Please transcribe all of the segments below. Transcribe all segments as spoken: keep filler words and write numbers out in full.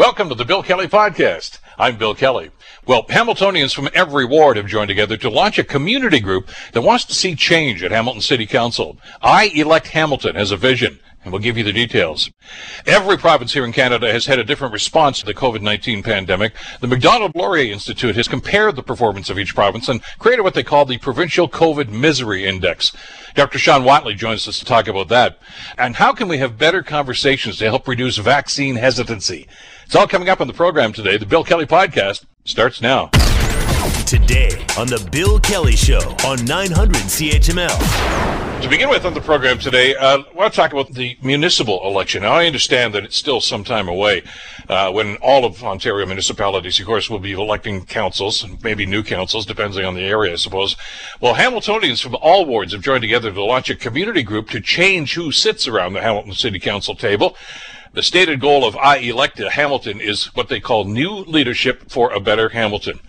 Welcome to the Bill Kelly Podcast. I'm Bill Kelly. Well, Hamiltonians from every ward have joined together to launch a community group that wants to see change at Hamilton City Council. iElect Hamilton has a vision, and we'll give you the details. Every province here in Canada has had a different response to the COVID nineteen pandemic. The Macdonald-Laurier Institute has compared the performance of each province and created what they call the Provincial COVID Misery Index. Doctor Sean Whatley joins us to talk about that. And how can we have better conversations to help reduce vaccine hesitancy? It's all coming up on the program today. The Bill Kelly Podcast starts now. Today on The Bill Kelly Show on nine hundred C H M L. To begin with on the program today, uh, I want to talk about the municipal election. Now, I understand that it's still some time away uh, when all of Ontario municipalities, of course, will be electing councils, maybe new councils, depending on the area, I suppose. Well, Hamiltonians from all wards have joined together to launch a community group to change who sits around the Hamilton City Council table. The stated goal of iElect Hamilton is what they call new leadership for a better Hamilton.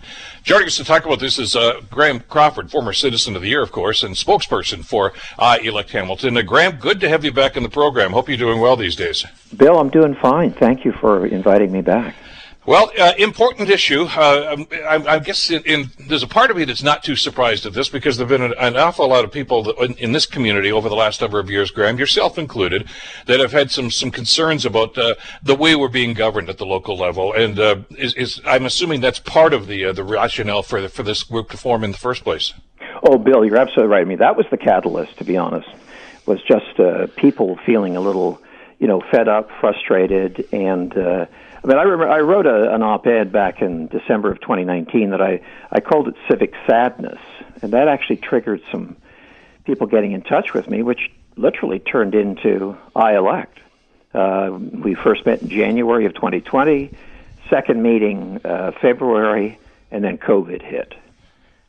Joining us to talk about this is uh, Graham Crawford, former Citizen of the Year, of course, and spokesperson for iElect Hamilton. Uh, Graham, good to have you back in the program. Hope you're doing well these days. Bill, I'm doing fine. Thank you for inviting me back. Well, uh, important issue. Uh, I, I guess in, in, there's a part of me that's not too surprised at this because there have been an, an awful lot of people that, in, in this community over the last number of years, Graham, yourself included, that have had some, some concerns about uh, the way we're being governed at the local level. And uh, is, is, I'm assuming that's part of the uh, the rationale for, the, for this group to form in the first place. Oh, Bill, you're absolutely right. I mean, that was the catalyst, to be honest, was just uh, people feeling a little, you know, fed up, frustrated, and... Uh, I mean, I remember I wrote a, an op-ed back in December of twenty nineteen that I, I called it civic sadness, and that actually triggered some people getting in touch with me, which literally turned into iElect. Uh, we first met in January of twenty twenty, second meeting uh, February, and then COVID hit.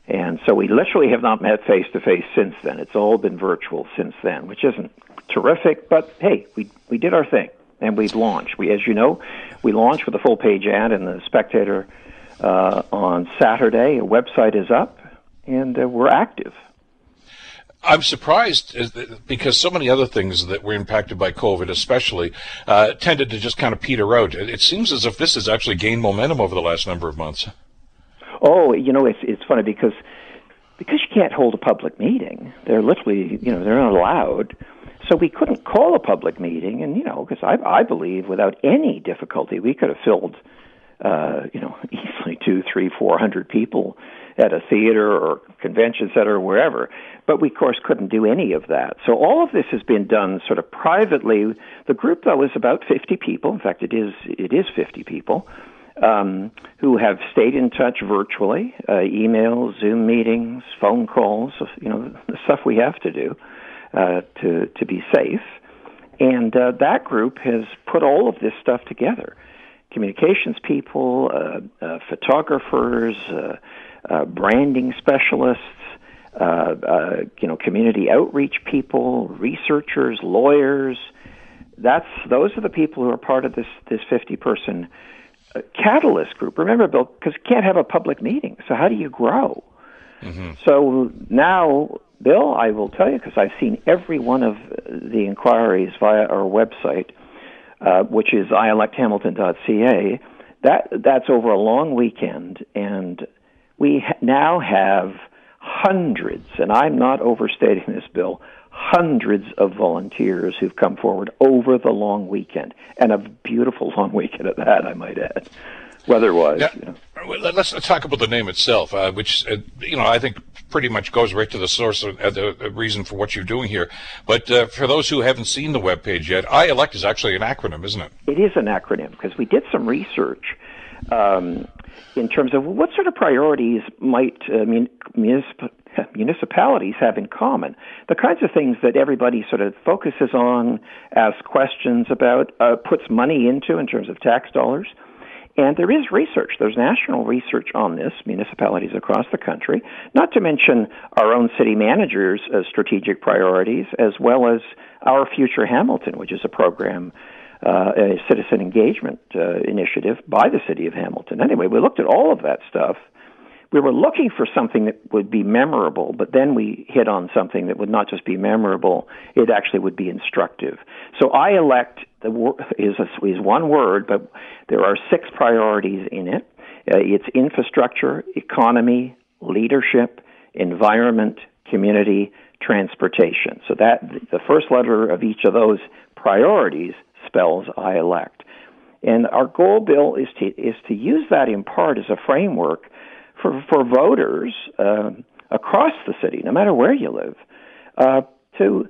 And so we literally have not met face-to-face since then. It's all been virtual since then, which isn't terrific, but hey, we we did our thing. And we've launched. We, as you know, we launched with a full-page ad in The Spectator uh, on Saturday. A website is up, and uh, we're active. I'm surprised because so many other things that were impacted by COVID especially uh, tended to just kind of peter out. It seems as if this has actually gained momentum over the last number of months. Oh, you know, it's, it's funny because because you can't hold a public meeting. They're literally, you know, they're not allowed. So we couldn't call a public meeting, and, you know, because I, I believe without any difficulty we could have filled, uh, you know, easily two, three, four hundred people at a theater or convention center or wherever. But we, of course, couldn't do any of that. So all of this has been done sort of privately. The group, though, is about fifty people. In fact, it is it is fifty people um, who have stayed in touch virtually, uh, emails, Zoom meetings, phone calls, you know, the stuff we have to do. Uh, to to be safe, and uh, that group has put all of this stuff together. Communications people, uh, uh, photographers, uh, uh, branding specialists, uh, uh, you know, community outreach people, researchers, lawyers. That's those are the people who are part of this this fifty person uh, catalyst group. Remember, Bill, because you can't have a public meeting, so how do you grow? Mm-hmm. So now. Bill, I will tell you, because I've seen every one of the inquiries via our website, uh, which is i elect hamilton dot c a. That, that's over a long weekend, and we ha- now have hundreds, and I'm not overstating this, Bill, hundreds of volunteers who've come forward over the long weekend, and a beautiful long weekend at that, I might add. Weather-wise, yeah. You know. Let's talk about the name itself, uh, which, uh, you know, I think pretty much goes right to the source of uh, the reason for what you're doing here. But uh, for those who haven't seen the webpage yet, iElect is actually an acronym, isn't it? It is an acronym, because we did some research um, in terms of what sort of priorities might uh, mun- municip- municipalities have in common. The kinds of things that everybody sort of focuses on, asks questions about, uh, puts money into in terms of tax dollars. And there is research. There's national research on this, municipalities across the country, not to mention our own city managers' uh, strategic priorities, as well as Our Future Hamilton, which is a program, uh, a citizen engagement uh, initiative by the city of Hamilton. Anyway, we looked at all of that stuff. We were looking for something that would be memorable, but then we hit on something that would not just be memorable, it actually would be instructive. So iElect the wor- is, a, is one word, but there are six priorities in it. Uh, it's infrastructure, economy, leadership, environment, community, transportation. So that the first letter of each of those priorities spells iElect. And our goal, Bill, is to is to use that in part as a framework for for voters uh, across the city, no matter where you live, uh, to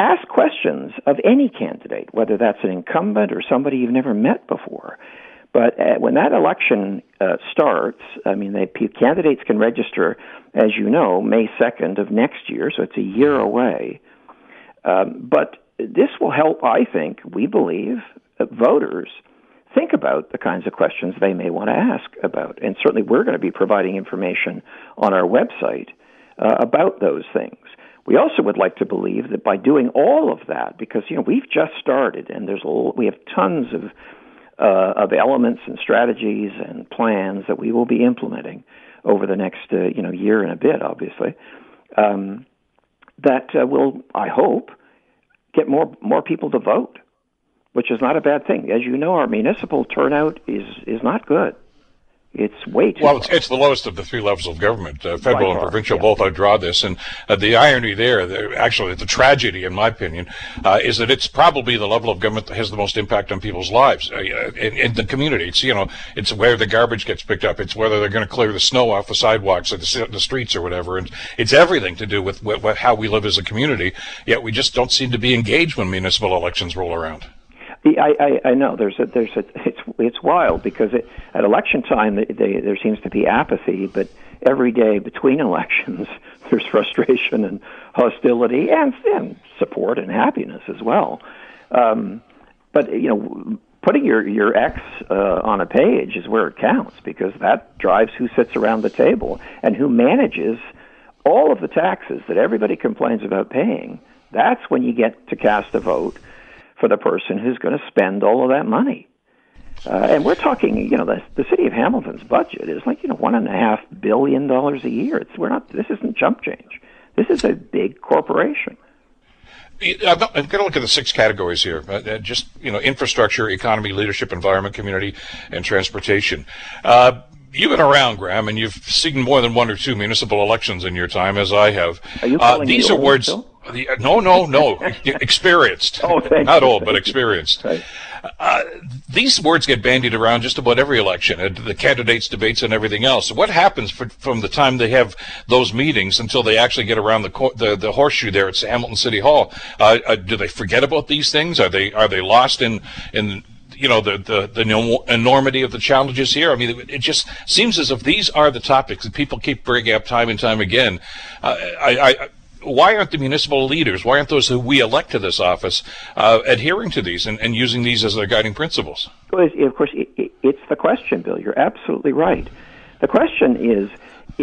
ask questions of any candidate, whether that's an incumbent or somebody you've never met before. But uh, when that election uh, starts, I mean, they, candidates can register, as you know, May second of next year, so it's a year away. Um, but this will help, I think, we believe, uh, voters think about the kinds of questions they may want to ask about. And certainly we're going to be providing information on our website uh, about those things. We also would like to believe that by doing all of that, because, you know, we've just started and there's a, we have tons of Uh, of elements and strategies and plans that we will be implementing over the next, uh, you know, year and a bit, obviously, um, that uh, will, I hope, get more more people to vote, which is not a bad thing. As you know, our municipal turnout is, is not good. It's way too well. It's, it's the lowest of the three levels of government, uh, federal and provincial. Yeah. Both outdraw this, and uh, the irony there, the, actually the tragedy, in my opinion, uh, is that it's probably the level of government that has the most impact on people's lives uh, in, in the community. It's you know, it's where the garbage gets picked up. It's whether they're going to clear the snow off the sidewalks or the, the streets or whatever. And it's everything to do with what, what, how we live as a community. Yet we just don't seem to be engaged when municipal elections roll around. I, I, I know there's a, there's a, it's it's wild because it, at election time they, they, there seems to be apathy, but every day between elections there's frustration and hostility and, and support and happiness as well. Um, but you know, putting your your ex uh, on a page is where it counts because that drives who sits around the table and who manages all of the taxes that everybody complains about paying. That's when you get to cast a vote for the person who's going to spend all of that money. Uh, and we're talking, you know, the, the city of Hamilton's budget is like, you know, one and a half billion dollars a year. It's, we're not, this isn't chump change. This is a big corporation. I'm going to look at the six categories here. Uh, just, you know, infrastructure, economy, leadership, environment, community, and transportation. Uh, You've been around, Graham, and you've seen more than one or two municipal elections in your time, as I have. Are you calling uh, these me awards, old, the, no, no, no, experienced. Oh, thank Not you, old, thank but experienced. You. Uh, these words get bandied around just about every election, and the candidates' debates and everything else. What happens for, from the time they have those meetings until they actually get around the co- the, the horseshoe there at Hamilton City Hall? Uh, uh, do they forget about these things? Are they are they lost in in you know, the, the, the enormity of the challenges here? I mean, it just seems as if these are the topics that people keep bringing up time and time again. Uh, I, I, why aren't the municipal leaders, why aren't those who we elect to this office uh, adhering to these and, and using these as their guiding principles? Well, of course, it, it, it's the question, Bill. You're absolutely right. The question is,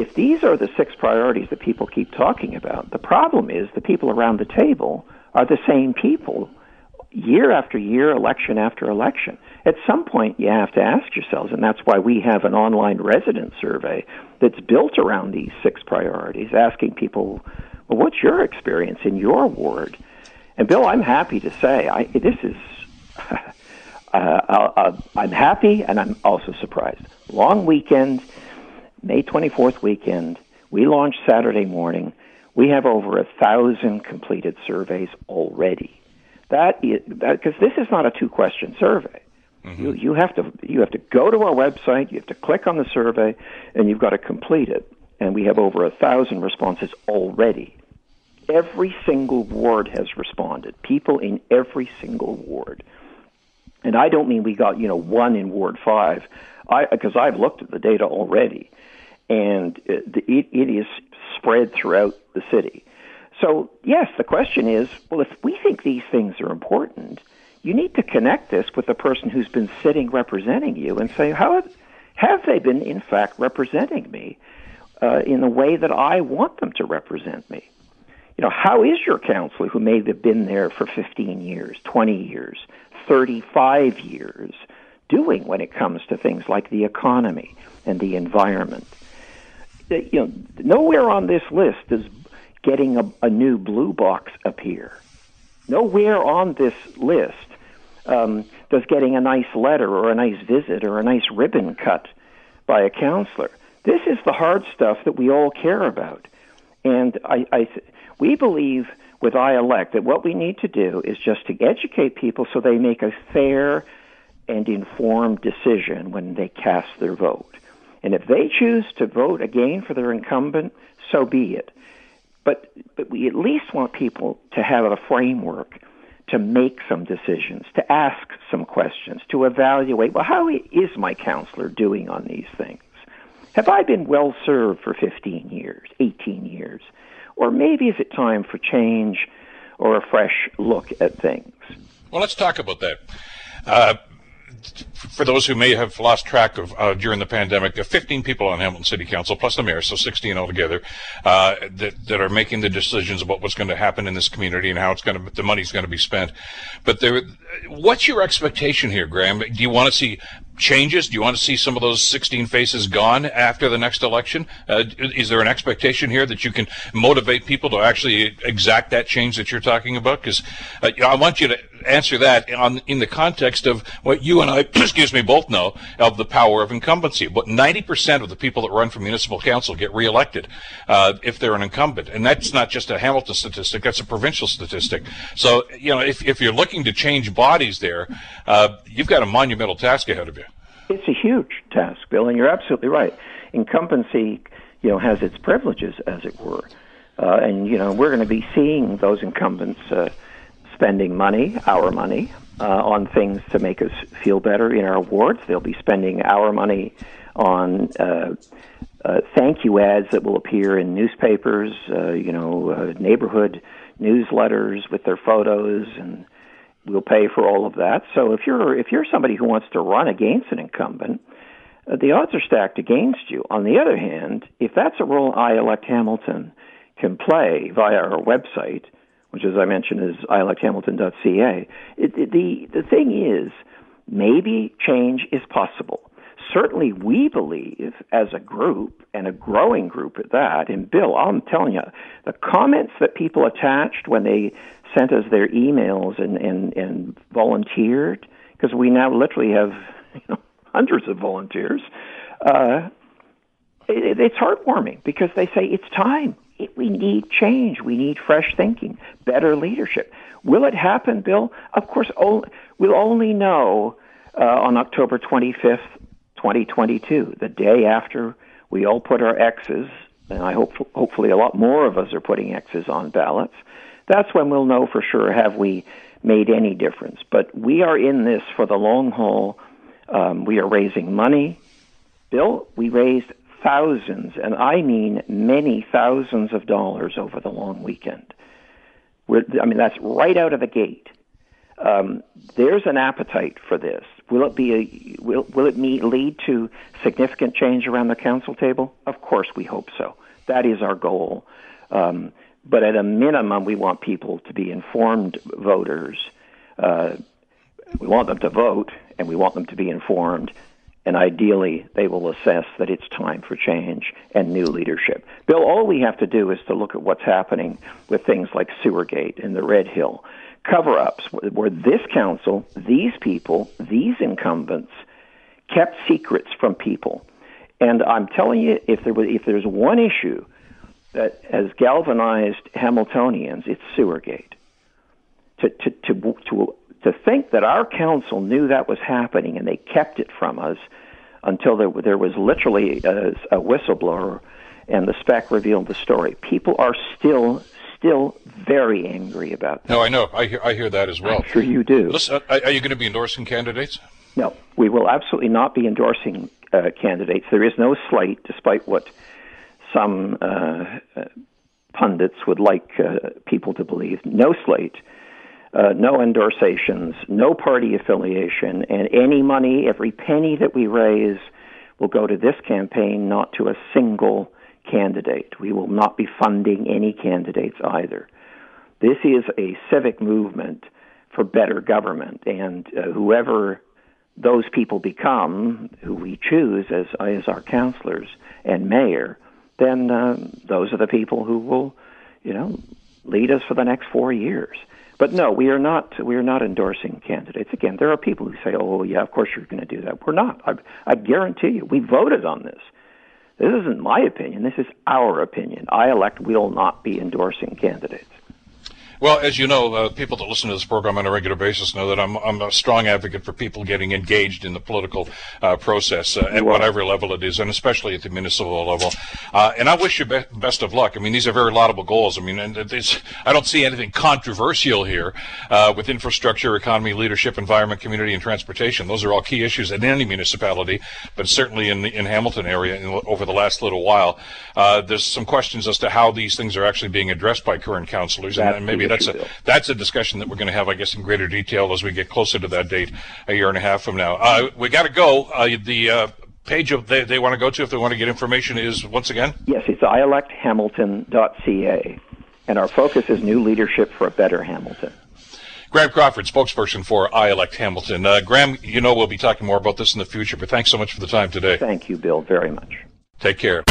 if these are the six priorities that people keep talking about, the problem is the people around the table are the same people year after year, election after election. At some point, you have to ask yourselves, and that's why we have an online resident survey that's built around these six priorities, asking people, well, what's your experience in your ward? And, Bill, I'm happy to say I, this is – uh, I'm happy and I'm also surprised. Long weekend, May twenty-fourth weekend, we launched Saturday morning. We have over one thousand completed surveys already. That is because this is not a two-question survey. Mm-hmm. You you have to you have to go to our website. You have to click on the survey, and you've got to complete it. And we have over a thousand responses already. Every single ward has responded. People in every single ward, and I don't mean we got you know one in Ward Five, I because I've looked at the data already, and it, it, it is spread throughout the city. So, yes, the question is, well, if we think these things are important, you need to connect this with the person who's been sitting representing you and say, how have, have they been, in fact, representing me uh, in the way that I want them to represent me? You know, how is your counselor who may have been there for fifteen years, twenty years, thirty-five years doing when it comes to things like the economy and the environment? You know, nowhere on this list is getting a, a new blue box appear. Nowhere on this list Um, does getting a nice letter or a nice visit or a nice ribbon cut by a counselor? This is the hard stuff that we all care about. And I, I we believe with iElect that what we need to do is just to educate people so they make a fair and informed decision when they cast their vote. And if they choose to vote again for their incumbent, so be it. But, but we at least want people to have a framework to make some decisions, to ask some questions, to evaluate, well, how is my counselor doing on these things? Have I been well served for fifteen years, eighteen years? Or maybe is it time for change or a fresh look at things? Well, let's talk about that. Uh, for those who may have lost track of uh, during the pandemic, uh, fifteen people on Hamilton City Council, plus the mayor, so sixteen altogether, uh, that, that are making the decisions about what's going to happen in this community and how it's going to, the money's going to be spent. But there, what's your expectation here, Graham? Do you want to see changes? Do you want to see some of those sixteen faces gone after the next election? Uh, is there an expectation here that you can motivate people to actually exact that change that you're talking about? Because uh, I want you to answer that on, in the context of what you and I, excuse me, both know of the power of incumbency. But ninety percent of the people that run for municipal council get reelected uh, if they're an incumbent. And that's not just a Hamilton statistic, that's a provincial statistic. So, you know, if, if you're looking to change bodies there, uh, you've got a monumental task ahead of you. It's a huge task, Bill, and you're absolutely right. Incumbency, you know, has its privileges, as it were. Uh, and, you know, we're going to be seeing those incumbents uh, spending money, our money, uh, on things to make us feel better in our wards. They'll be spending our money on uh, uh, thank you ads that will appear in newspapers, uh, you know, uh, neighborhood newsletters with their photos, and we'll pay for all of that. So if you're if you're somebody who wants to run against an incumbent, uh, the odds are stacked against you. On the other hand, if that's a role iElect Hamilton can play via our website, which, as I mentioned, is i elect hamilton dot c a, it, it, the, the thing is, maybe change is possible. Certainly we believe as a group, and a growing group at that, and Bill, I'm telling you, the comments that people attached when they sent us their emails and, and, and volunteered, because we now literally have, you know, hundreds of volunteers, uh, it, it's heartwarming because they say it's time. It, we need change. We need fresh thinking, better leadership. Will it happen, Bill? Of course, only, we'll only know uh, on October twenty-fifth, twenty twenty-two, the day after we all put our X's, and I hope hopefully a lot more of us are putting X's on ballots. That's when we'll know for sure have we made any difference. But we are in this for the long haul. Um, we are raising money. Bill, we raised thousands, and I mean many thousands of dollars over the long weekend. We're, I mean, that's right out of the gate. Um, there's an appetite for this. Will it be a, will, will it meet, lead to significant change around the council table? Of course we hope so. That is our goal. Um, But at a minimum, we want people to be informed voters. Uh, we want them to vote, and we want them to be informed. And ideally, they will assess that it's time for change and new leadership. Bill, all we have to do is to look at what's happening with things like Sewergate and the Red Hill, cover-ups, where this council, these people, these incumbents, kept secrets from people. And I'm telling you, if there was, if there's one issue that has galvanized Hamiltonians, it's Sewergate. To, to, to, to, to think that our council knew that was happening and they kept it from us until there, there was literally a, a whistleblower and the SPAC revealed the story. People are still still very angry about that. No, I know. I hear, I hear that as well. I'm sure you do. Listen, are you going to be endorsing candidates? No, we will absolutely not be endorsing uh, candidates. There is no slate, despite what some uh, pundits would like uh, people to believe. No slate, uh, no endorsations, no party affiliation, and any money, every penny that we raise will go to this campaign, not to a single candidate. We will not be funding any candidates either. This is a civic movement for better government, and uh, whoever those people become, who we choose as, as our councillors and mayor, then uh, those are the people who will, you know, lead us for the next four years. But no, we are not we are not endorsing candidates. Again, there are people who say, oh, yeah, of course you're going to do that. We're not. I, I guarantee you, we voted on this. This isn't my opinion. This is our opinion. iElect will not be endorsing candidates. Well, as you know, uh, people that listen to this program on a regular basis know that I'm, I'm a strong advocate for people getting engaged in the political uh, process uh, at whatever level it is, and especially at the municipal level. Uh, and I wish you be- best of luck. I mean, these are very laudable goals. I mean, and it's, I don't see anything controversial here uh, with infrastructure, economy, leadership, environment, community, and transportation. Those are all key issues in any municipality, but certainly in the in Hamilton area in, over the last little while. Uh, there's some questions as to how these things are actually being addressed by current councillors, and, and maybe That's a that's a discussion that we're going to have, I guess, in greater detail as we get closer to that date a year and a half from now. Uh, we got to go. Uh, the uh, page of they, they want to go to if they want to get information is, once again? Yes, it's i elect hamilton dot c a, and our focus is new leadership for a better Hamilton. Graham Crawford, spokesperson for iElect Hamilton. Uh, Graham, you know we'll be talking more about this in the future, but thanks so much for the time today. Thank you, Bill, very much. Take care.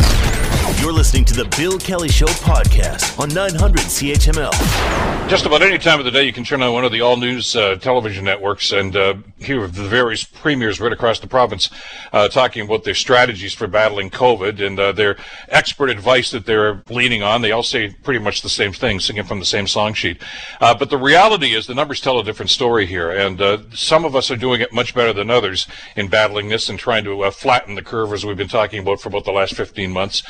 You're listening to the Bill Kelly Show podcast on nine hundred C H M L. Just about any time of the day, you can turn on one of the all-news uh, television networks and uh, hear the various premiers right across the province uh, talking about their strategies for battling COVID and uh, their expert advice that they're leaning on. They all say pretty much the same thing, singing from the same song sheet. Uh, but the reality is the numbers tell a different story here, and uh, some of us are doing it much better than others in battling this and trying to uh, flatten the curve, as we've been talking about for about the last fifteen months.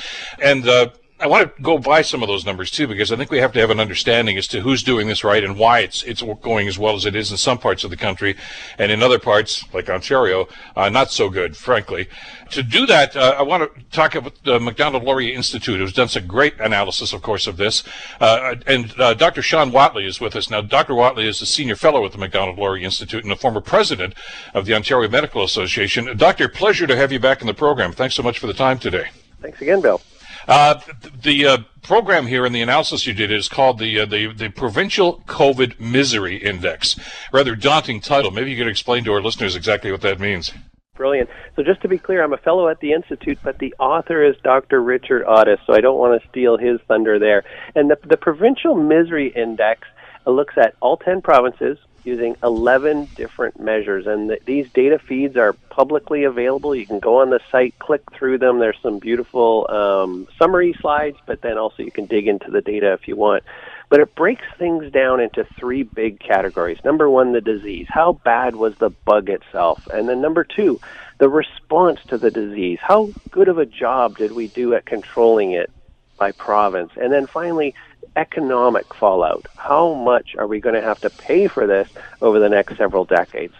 And uh, I want to go by some of those numbers, too, because I think we have to have an understanding as to who's doing this right and why it's it's going as well as it is in some parts of the country and in other parts, like Ontario, uh, not so good, frankly. To do that, uh, I want to talk about the Macdonald-Laurier Institute, who's done some great analysis, of course, of this. Uh, and uh, Doctor Sean Whatley is with us. Now, Doctor Whatley is a senior fellow at the Macdonald-Laurier Institute and a former president of the Ontario Medical Association. Doctor, pleasure to have you back in the program. Thanks so much for the time today. Thanks again, Bill. Uh, the uh, program here and the analysis you did is called the, uh, the the Provincial COVID Misery Index. Rather daunting title. Maybe you could explain to our listeners exactly what that means. Brilliant. So just to be clear, I'm a fellow at the Institute, but the author is Doctor Richard Otis, so I don't want to steal his thunder there. And the, the Provincial Misery Index looks at all ten provinces using eleven different measures. And th- these data feeds are publicly available. You can go on the site, click through them. There's some beautiful um, summary slides, but then also you can dig into the data if you want. But it breaks things down into three big categories. Number one, the disease. How bad was the bug itself? And then number two, the response to the disease. How good of a job did we do at controlling it by province? And then finally, economic fallout. How much are we going to have to pay for this over the next several decades?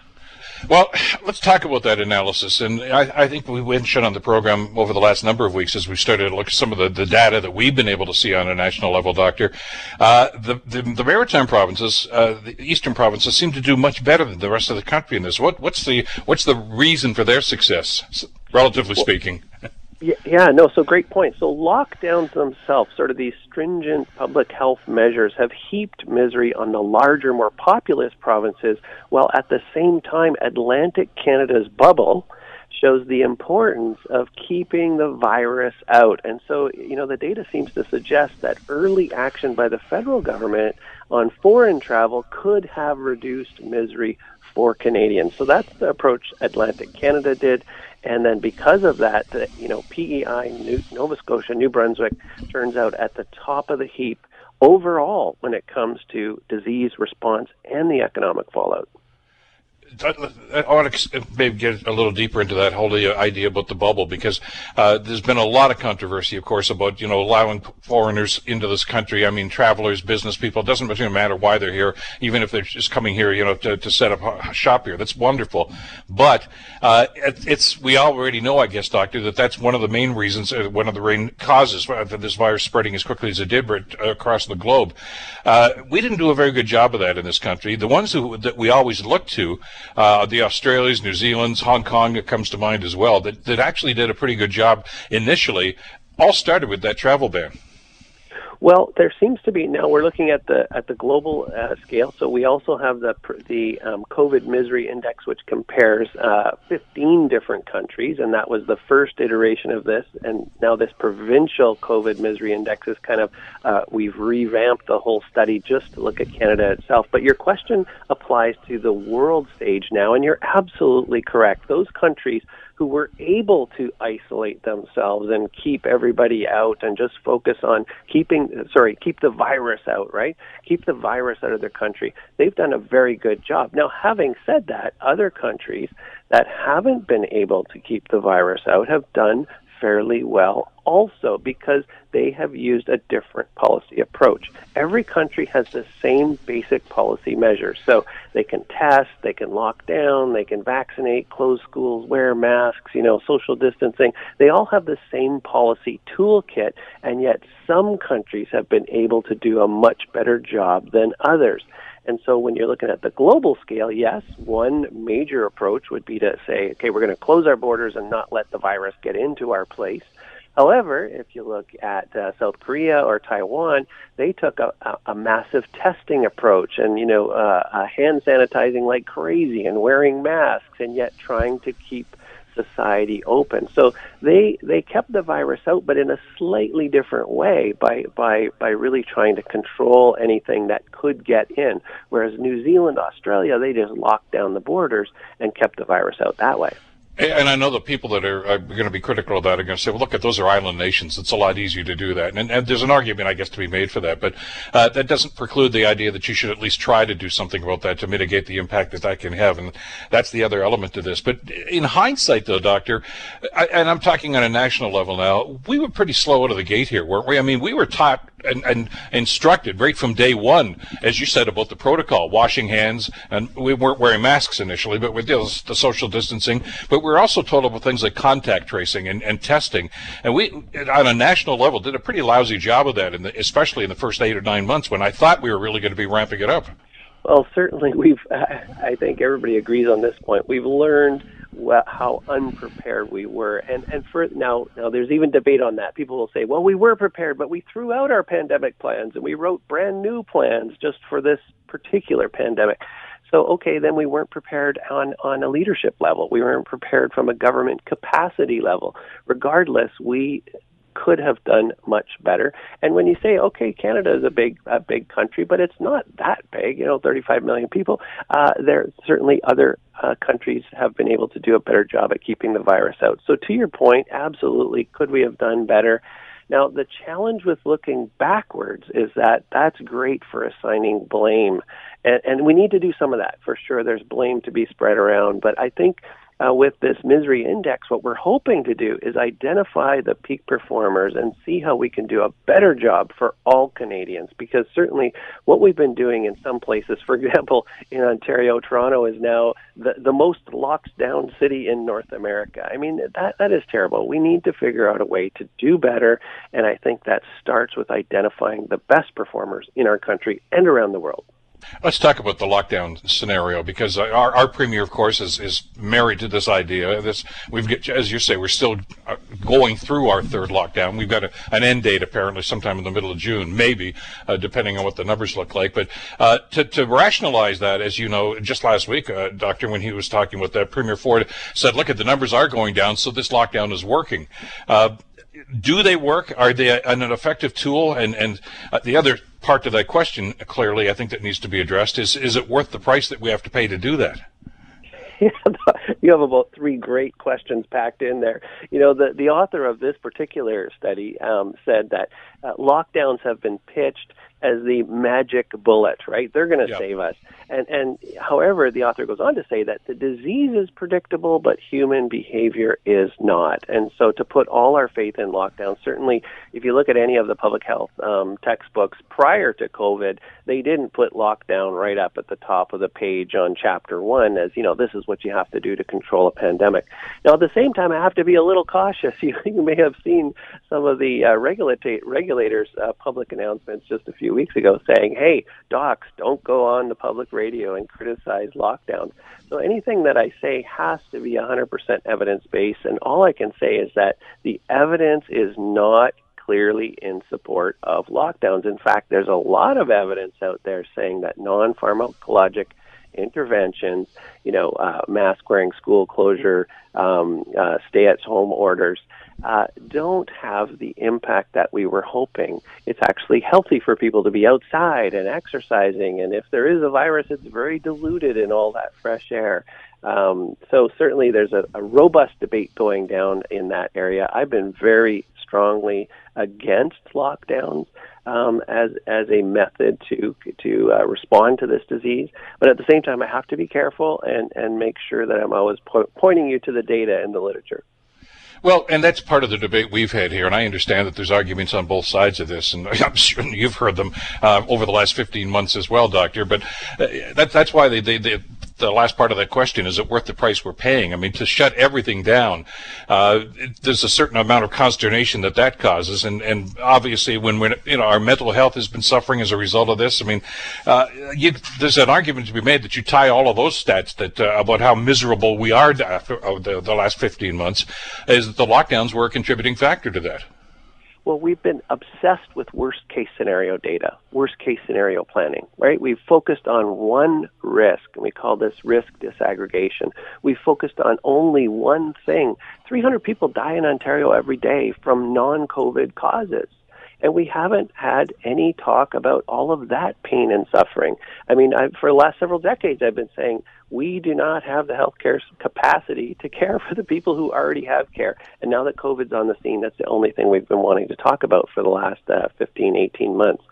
Well, let's talk about that analysis, and I, I think we mentioned on the program over the last number of weeks as we started to look at some of the, the data that we've been able to see on a national level, Doctor. Uh, the, the the maritime provinces, uh, the eastern provinces, seem to do much better than the rest of the country in this. What what's the what's the reason for their success, relatively well, speaking? Yeah, no, so great point. So lockdowns themselves, sort of these stringent public health measures, have heaped misery on the larger, more populous provinces, while at the same time Atlantic Canada's bubble shows the importance of keeping the virus out. And so, you know, the data seems to suggest that early action by the federal government on foreign travel could have reduced misery for Canadians. So that's the approach Atlantic Canada did. And then because of that, you know, P E I, New, Nova Scotia, New Brunswick turns out at the top of the heap overall when it comes to disease response and the economic fallout. I want to maybe get a little deeper into that whole idea about the bubble, because uh, there's been a lot of controversy, of course, about, you know, allowing foreigners into this country. I mean, travelers, business people, it doesn't really matter why they're here, even if they're just coming here, you know, to, to set up shop here. That's wonderful. But uh, it's we already know, I guess, Doctor, that that's one of the main reasons, one of the main causes that this virus spreading as quickly as it did across the globe. Uh, we didn't do a very good job of that in this country. The ones who, that we always look to, Uh, the Australians, New Zealand's, Hong Kong comes to mind as well, that, that actually did a pretty good job initially, all started with that travel ban. Well, there seems to be now. We're looking at the at the global uh, scale. So we also have the the um, COVID Misery Index, which compares uh, fifteen different countries, and that was the first iteration of this. And now this provincial COVID Misery Index is kind of uh, we've revamped the whole study just to look at Canada itself. But your question applies to the world stage now, and you're absolutely correct. Those countries who were able to isolate themselves and keep everybody out and just focus on keeping, sorry, keep the virus out, right? Keep the virus out of their country. They've done a very good job. Now, having said that, other countries that haven't been able to keep the virus out have done fairly well also because they have used a different policy approach. Every country has the same basic policy measures. So they can test, they can lock down, they can vaccinate, close schools, wear masks, you know, social distancing. They all have the same policy toolkit, and yet some countries have been able to do a much better job than others. And so when you're looking at the global scale, yes, one major approach would be to say, okay, we're going to close our borders and not let the virus get into our place. However, if you look at uh, South Korea or Taiwan, they took a, a, a massive testing approach and, you know, uh, uh, hand sanitizing like crazy and wearing masks and yet trying to keep society open. So they they kept the virus out, but in a slightly different way by by by really trying to control anything that could get in. Whereas New Zealand, Australia, they just locked down the borders and kept the virus out that way. And I know the people that are, are going to be critical of that are going to say, well, look, at those are island nations. It's a lot easier to do that. And, and there's an argument, I guess, to be made for that. But uh, that doesn't preclude the idea that you should at least try to do something about that to mitigate the impact that that can have. And that's the other element to this. But in hindsight, though, Doctor, I, and I'm talking on a national level now, we were pretty slow out of the gate here, weren't we? I mean, we were taught and, and instructed right from day one, as you said, about the protocol, washing hands. And we weren't wearing masks initially, but we did the social distancing. But we're also told about things like contact tracing and, and testing, and we, on a national level, did a pretty lousy job of that, in the, especially in the first eight or nine months when I thought we were really going to be ramping it up. Well, certainly we've, I think everybody agrees on this point, we've learned well, how unprepared we were. And, and for now, now, there's even debate on that. People will say, well, we were prepared, but we threw out our pandemic plans, and we wrote brand new plans just for this particular pandemic. So, okay, then we weren't prepared on, on a leadership level. We weren't prepared from a government capacity level. Regardless, we could have done much better. And when you say, okay, Canada is a big a big country, but it's not that big, you know, thirty-five million people, uh, there certainly other uh, countries have been able to do a better job at keeping the virus out. So to your point, absolutely, could we have done better? Now, the challenge with looking backwards is that that's great for assigning blame. And, and we need to do some of that. For sure, there's blame to be spread around. But I think uh, with this misery index, what we're hoping to do is identify the peak performers and see how we can do a better job for all Canadians. Because certainly what we've been doing in some places, for example, in Ontario, Toronto is now the, the most locked down city in North America. I mean, that that is terrible. We need to figure out a way to do better. And I think that starts with identifying the best performers in our country and around the world. Let's talk about the lockdown scenario, because our, our premier, of course, is, is married to this idea. This we've got, as you say, we're still going through our third lockdown. We've got a, an end date apparently sometime in the middle of June, maybe, uh, depending on what the numbers look like. But uh, to, to rationalize that, as you know, just last week, uh, Doctor, when he was talking with that, Premier Ford said, "Look, at the numbers are going down, so this lockdown is working." Uh, Do they work? Are they an effective tool? And and uh, the other part to that question, clearly, I think that needs to be addressed is, is it worth the price that we have to pay to do that? Yeah, you have about three great questions packed in there. You know, the, the author of this particular study um, said that uh, lockdowns have been pitched as the magic bullet, right? They're going to yep. save us. And, and however, the author goes on to say that the disease is predictable, but human behavior is not. And so to put all our faith in lockdown, certainly if you look at any of the public health um, textbooks prior to COVID, they didn't put lockdown right up at the top of the page on chapter one as, you know, this is what you have to do to control a pandemic. Now, at the same time, I have to be a little cautious. You, you may have seen some of the uh, regulata- regulators' uh, public announcements just a few weeks ago saying, hey, docs, don't go on the public radio and criticize lockdowns. So anything that I say has to be one hundred percent evidence-based, and all I can say is that the evidence is not clearly in support of lockdowns. In fact, there's a lot of evidence out there saying that non-pharmacologic interventions, you know, uh, mask wearing, school closure, um, uh, stay-at-home orders, uh, don't have the impact that we were hoping. It's actually healthy for people to be outside and exercising, and if there is a virus, it's very diluted in all that fresh air. Um, so certainly there's a, a robust debate going down in that area. I've been very strongly against lockdowns um, as as a method to to uh, respond to this disease. But at the same time, I have to be careful and, and make sure that I'm always po- pointing you to the data and the literature. Well, and that's part of the debate we've had here, and I understand that there's arguments on both sides of this, and I'm sure you've heard them uh, over the last fifteen months as well, Doctor, but uh, that, that's why they, they, they, the last part of that question, is it worth the price we're paying? I mean, to shut everything down, uh, it, there's a certain amount of consternation that that causes, and, and obviously when we're, you know, our mental health has been suffering as a result of this. I mean, uh, you, there's an argument to be made that you tie all of those stats that uh, about how miserable we are after uh, the, the last fifteen months, is that the lockdowns were a contributing factor to that. Well, we've been obsessed with worst-case scenario data, worst-case scenario planning, right? We've focused on one risk, and we call this risk disaggregation. We've focused on only one thing. three hundred people die in Ontario every day from non-COVID causes. And we haven't had any talk about all of that pain and suffering. I mean, I've, for the last several decades, I've been saying we do not have the healthcare capacity to care for the people who already have care. And now that COVID's on the scene, that's the only thing we've been wanting to talk about for the last uh, fifteen, eighteen months.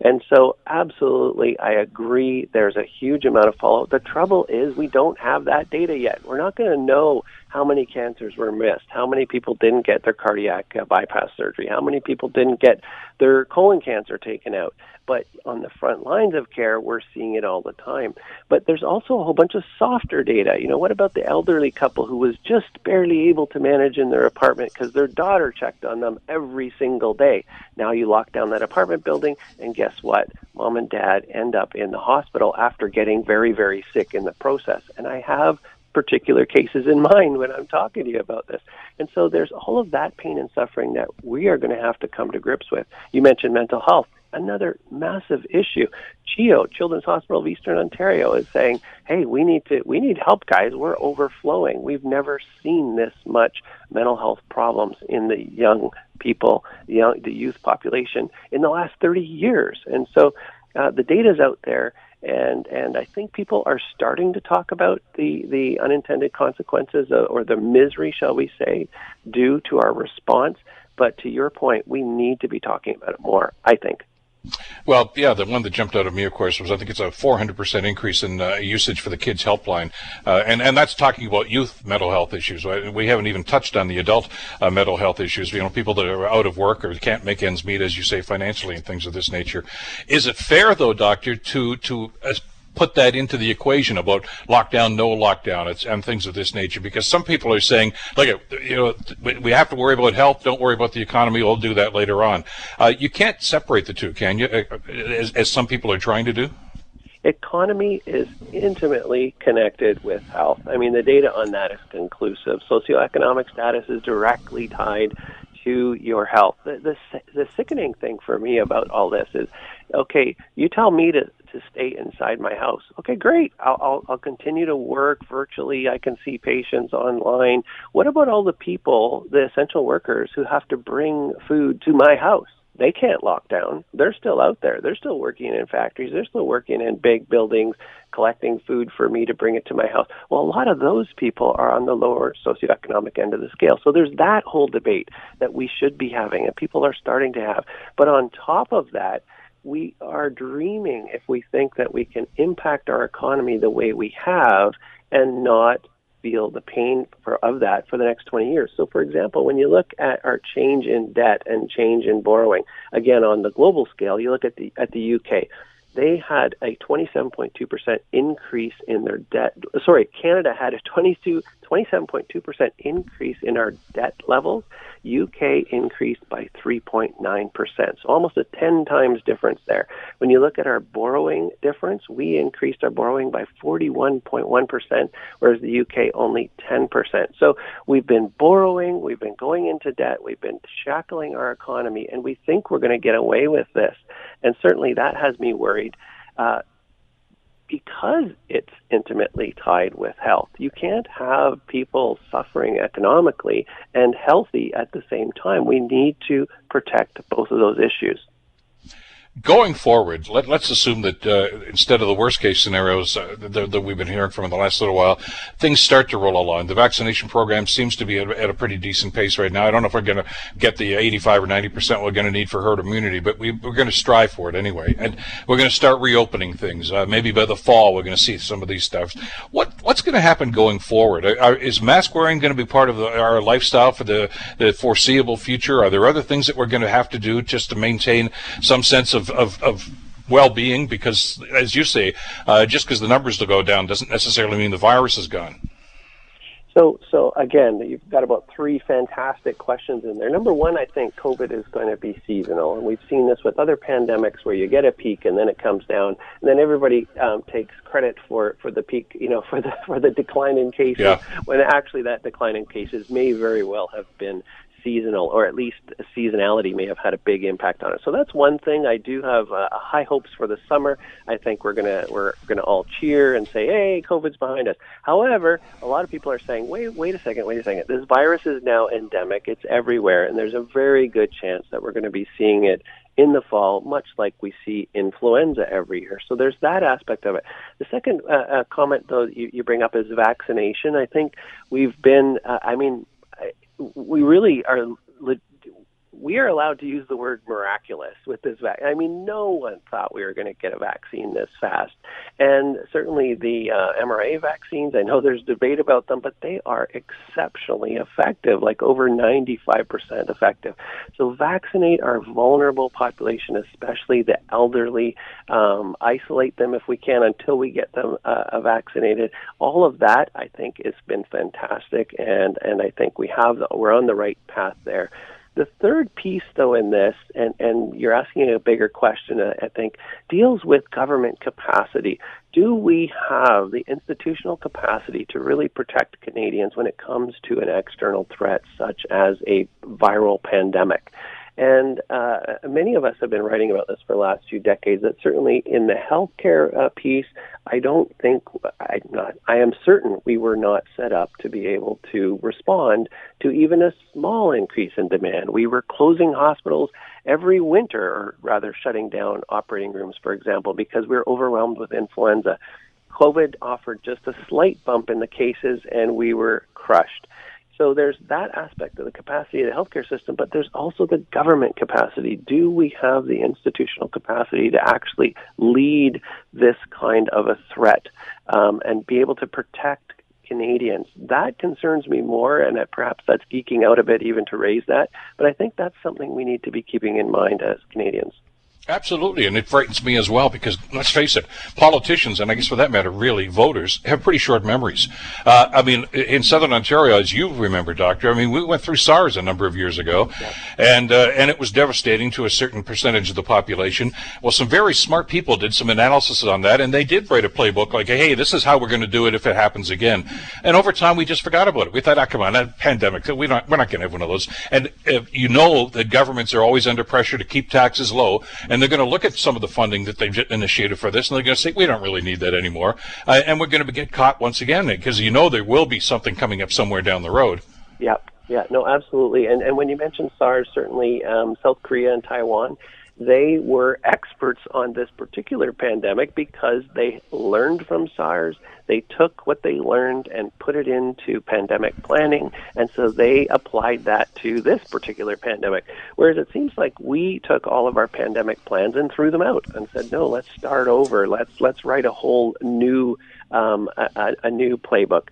And so absolutely, I agree, there's a huge amount of follow-up. The trouble is we don't have that data yet. We're not going to know how many cancers were missed, how many people didn't get their cardiac uh, bypass surgery, how many people didn't get their colon cancer taken out. But on the front lines of care, we're seeing it all the time. But there's also a whole bunch of softer data. You know, what about the elderly couple who was just barely able to manage in their apartment because their daughter checked on them every single day? Now you lock down that apartment building, and guess what? Mom and dad end up in the hospital after getting very, very sick in the process. And I have particular cases in mind when I'm talking to you about this. And so there's all of that pain and suffering that we are going to have to come to grips with. You mentioned mental health. Another massive issue. CHEO, Children's Hospital of Eastern Ontario, is saying, hey, we need to, we need help, guys. We're overflowing. We've never seen this much mental health problems in the young people, you know, the youth population in the last thirty years. And so uh, the data's out there, and, and I think people are starting to talk about the, the unintended consequences uh, or the misery, shall we say, due to our response. But to your point, we need to be talking about it more, I think. Well, yeah, the one that jumped out at me, of course, was I think it's a four hundred percent increase in uh, usage for the kids' helpline. Uh, and, and that's talking about youth mental health issues. We haven't even touched on the adult uh, mental health issues, you know, people that are out of work or can't make ends meet, as you say, financially and things of this nature. Is it fair, though, Doctor, to, to uh, put that into the equation about lockdown, no lockdown, it's, and things of this nature? Because some people are saying, look, you know, we have to worry about health, don't worry about the economy, we'll do that later on. Uh, you can't separate the two, can you, as, as some people are trying to do? Economy is intimately connected with health. I mean, the data on that is conclusive. Socioeconomic status is directly tied to your health. The, the, the sickening thing for me about all this is, okay, you tell me to to stay inside my house. Okay, great. I'll, I'll, I'll continue to work virtually. I can see patients online. What about all the people, the essential workers, who have to bring food to my house? They can't lock down. They're still out there. They're still working in factories. They're still working in big buildings, collecting food for me to bring it to my house. Well, a lot of those people are on the lower socioeconomic end of the scale. So there's that whole debate that we should be having and people are starting to have. But on top of that, we are dreaming if we think that we can impact our economy the way we have and not feel the pain for, of that for the next twenty years. So, for example, when you look at our change in debt and change in borrowing, again, on the global scale, you look at the at the U K, they had a twenty-seven point two percent increase in their debt. Sorry, Canada had a 22, twenty-seven point two percent increase in our debt levels. U K increased by three point nine percent. So almost a ten times difference there. When you look at our borrowing difference, we increased our borrowing by forty-one point one percent, whereas the U K only ten percent. So we've been borrowing, we've been going into debt, we've been shackling our economy, and we think we're going to get away with this. And certainly that has me worried. Uh, Because it's intimately tied with health. You can't have people suffering economically and healthy at the same time. We need to protect both of those issues. Going forward, let, let's assume that uh, instead of the worst-case scenarios uh, that, that we've been hearing from in the last little while, things start to roll along. The vaccination program seems to be at, at a pretty decent pace right now. I don't know if we're going to get the eighty-five or ninety percent we're going to need for herd immunity, but we, we're going to strive for it anyway. And we're going to start reopening things. Uh, maybe by the fall we're going to see some of these stuff. What, what's going to happen going forward? Are, are, is mask wearing going to be part of the, our lifestyle for the, the foreseeable future? Are there other things that we're going to have to do just to maintain some sense of Of, of well-being, because, as you say, uh, just because the numbers will go down doesn't necessarily mean the virus is gone? So, so again, you've got about three fantastic questions in there. Number one, I think COVID is going to be seasonal, and we've seen this with other pandemics where you get a peak and then it comes down, and then everybody um, takes credit for, for the peak, you know, for the for the decline in cases, yeah. when actually that decline in cases may very well have been seasonal, or at least seasonality may have had a big impact on it. So that's one thing. I do have uh, high hopes for the summer. I think we're gonna we're gonna all cheer and say, "Hey, COVID's behind us." However, a lot of people are saying, "Wait, wait a second, wait a second. This virus is now endemic. It's everywhere, and there's a very good chance that we're going to be seeing it in the fall, much like we see influenza every year." So there's that aspect of it. The second uh, uh, comment, though, you, you bring up is vaccination. I think we've been, uh, I mean. We really are. We are allowed to use the word miraculous with this vaccine. I mean, no one thought we were going to get a vaccine this fast, and certainly the uh, M R A vaccines. I know there's debate about them, but they are exceptionally effective, like over ninety-five percent effective. So vaccinate our vulnerable population, especially the elderly. Um, isolate them if we can until we get them uh, vaccinated. All of that, I think, has been fantastic, and and I think we have the, we're on the right path there. The third piece, though, in this, and, and you're asking a bigger question, I think, deals with government capacity. Do we have the institutional capacity to really protect Canadians when it comes to an external threat such as a viral pandemic? And uh, many of us have been writing about this for the last few decades, that certainly in the healthcare uh, piece, I don't think, I'm not, I am certain we were not set up to be able to respond to even a small increase in demand. We were closing hospitals every winter, or rather shutting down operating rooms, for example, because we were overwhelmed with influenza. COVID offered just a slight bump in the cases, and we were crushed. So there's that aspect of the capacity of the healthcare system, but there's also the government capacity. Do we have the institutional capacity to actually lead this kind of a threat um, and be able to protect Canadians? That concerns me more, and that perhaps that's geeking out a bit even to raise that, but I think that's something we need to be keeping in mind as Canadians. Absolutely, and it frightens me as well because, let's face it, politicians, and I guess for that matter, really voters, have pretty short memories. Uh, I mean, in Southern Ontario, as you remember, Doctor, I mean, we went through SARS a number of years ago, yeah. and uh, and it was devastating to a certain percentage of the population. Well, some very smart people did some analysis on that, and they did write a playbook like, hey, this is how we're going to do it if it happens again. And over time, we just forgot about it. We thought, oh, come on, that pandemic, we don't, we're not going to have one of those. And uh, you know that governments are always under pressure to keep taxes low, and they're going to look at some of the funding that they've initiated for this, and they're going to say, we don't really need that anymore. Uh, and we're going to get caught once again, because you know there will be something coming up somewhere down the road. Yep. Yeah, no, absolutely. And, and when you mentioned SARS, certainly um, South Korea and Taiwan, they were experts on this particular pandemic because they learned from SARS. They took what they learned and put it into pandemic planning, and so they applied that to this particular pandemic, whereas it seems like we took all of our pandemic plans and threw them out and said, no, let's start over. Let's let's write a whole new um, a, a new playbook.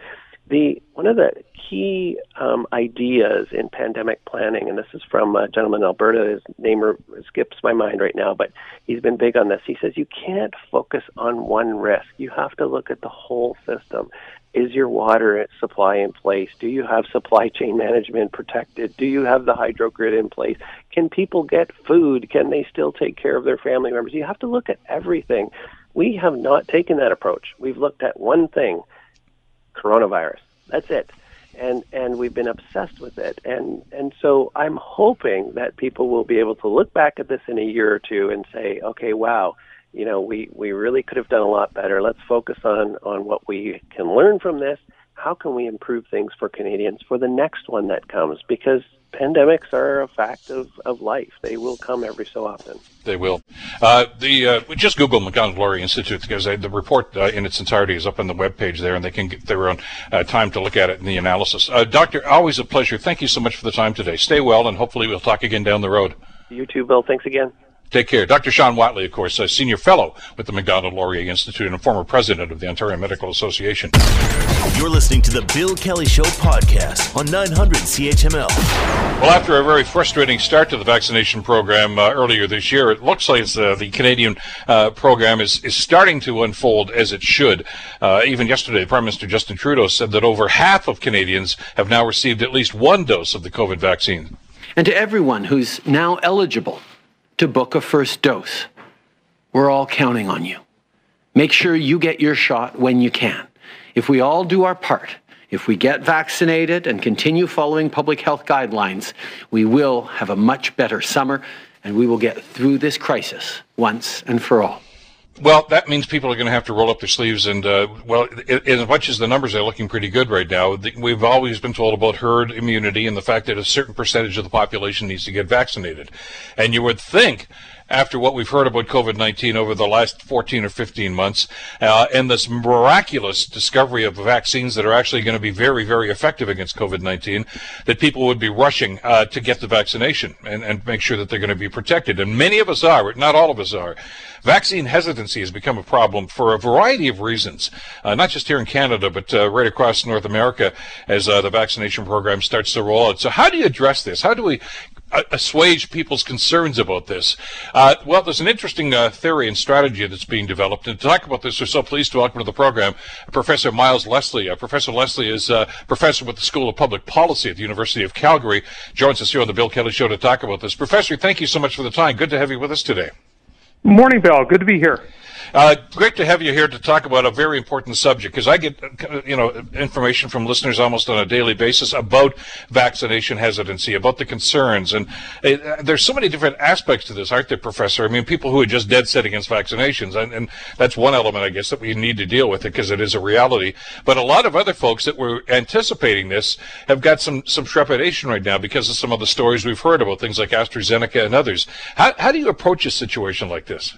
The one of the key um, ideas in pandemic planning, and this is from a gentleman in Alberta, his name skips my mind right now, but he's been big on this. He says you can't focus on one risk. You have to look at the whole system. Is your water supply in place? Do you have supply chain management protected? Do you have the hydrogrid in place? Can people get food? Can they still take care of their family members? You have to look at everything. We have not taken that approach. We've looked at one thing, coronavirus. That's it. And and we've been obsessed with it. And, and so I'm hoping that people will be able to look back at this in a year or two and say, okay, wow, you know, we, we really could have done a lot better. Let's focus on, on what we can learn from this. How can we improve things for Canadians for the next one that comes? Because pandemics are a fact of, of life. They will come every so often. They will. Uh, the uh, just Google Macdonald-Laurier Institute, because they, the report uh, in its entirety is up on the webpage there, and they can get their own uh, time to look at it in the analysis. Uh, Doctor, always a pleasure. Thank you so much for the time today. Stay well, and hopefully we'll talk again down the road. You too, Bill. Thanks again. Take care. Doctor Sean Whatley, of course, a senior fellow with the Macdonald-Laurier Institute and former president of the Ontario Medical Association. You're listening to the Bill Kelly Show podcast on nine hundred C H M L. Well, after a very frustrating start to the vaccination program uh, earlier this year, it looks like uh, the Canadian uh, program is, is starting to unfold as it should. Uh, even yesterday, Prime Minister Justin Trudeau said that over half of Canadians have now received at least one dose of the COVID vaccine. And to everyone who's now eligible to book a first dose, we're all counting on you. Make sure you get your shot when you can. If we all do our part, if we get vaccinated and continue following public health guidelines, we will have a much better summer, and we will get through this crisis once and for all. Well, that means people are going to have to roll up their sleeves, and, uh, well, it, as much as the numbers are looking pretty good right now, the, we've always been told about herd immunity and the fact that a certain percentage of the population needs to get vaccinated. And you would think, after what we've heard about COVID nineteen over the last fourteen or fifteen months, uh, and this miraculous discovery of vaccines that are actually going to be very, very effective against COVID nineteen, that people would be rushing uh, to get the vaccination and, and make sure that they're going to be protected. And many of us are, not all of us are. Vaccine hesitancy has become a problem for a variety of reasons, uh, not just here in Canada, but uh, right across North America as uh, the vaccination program starts to roll out. So how do you address this? How do we assuage people's concerns about this? Uh, well, there's an interesting uh, theory and strategy that's being developed. And to talk about this, we're so pleased to welcome to the program Professor Miles Leslie. Uh, Professor Leslie is a uh, professor with the School of Public Policy at the University of Calgary. Joins us here on the Bill Kelly Show to talk about this. Professor, thank you so much for the time. Good to have you with us today. Morning, Bill. Good to be here. Uh, great to have you here to talk about a very important subject, because I get, you know, information from listeners almost on a daily basis about vaccination hesitancy, about the concerns, and uh, there's so many different aspects to this, aren't there, Professor? I mean, people who are just dead set against vaccinations, and, and that's one element, I guess, that we need to deal with it because it is a reality. But a lot of other folks that were anticipating this have got some some trepidation right now because of some of the stories we've heard about things like AstraZeneca and others. How, how do you approach a situation like this?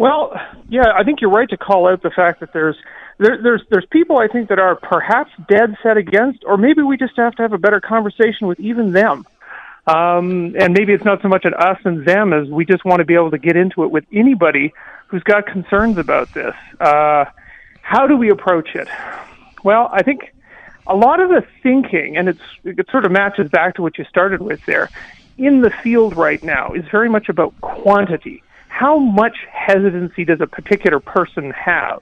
Well, yeah, I think you're right to call out the fact that there's there, there's there's people I think that are perhaps dead set against, or maybe we just have to have a better conversation with even them. Um, and maybe it's not so much an us and them as we just want to be able to get into it with anybody who's got concerns about this. Uh, how do we approach it? Well, I think a lot of the thinking, and it's it sort of matches back to what you started with there, in the field right now is very much about quantity. How much hesitancy does a particular person have?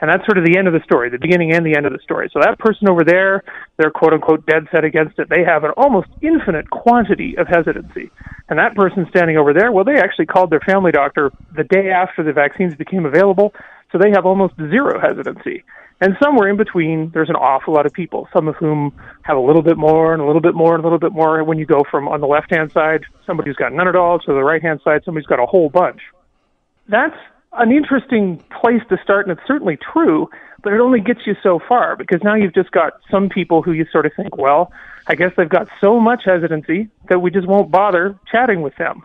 And that's sort of the end of the story, the beginning and the end of the story. So that person over there, they're quote-unquote dead set against it. They have an almost infinite quantity of hesitancy. And that person standing over there, well, they actually called their family doctor the day after the vaccines became available, so they have almost zero hesitancy. And somewhere in between, there's an awful lot of people, some of whom have a little bit more and a little bit more and a little bit more. And when you go from on the left-hand side, somebody who's got none at all, to the right-hand side, somebody's got a whole bunch. That's an interesting place to start, and it's certainly true, but it only gets you so far, because now you've just got some people who you sort of think, well, I guess they've got so much hesitancy that we just won't bother chatting with them.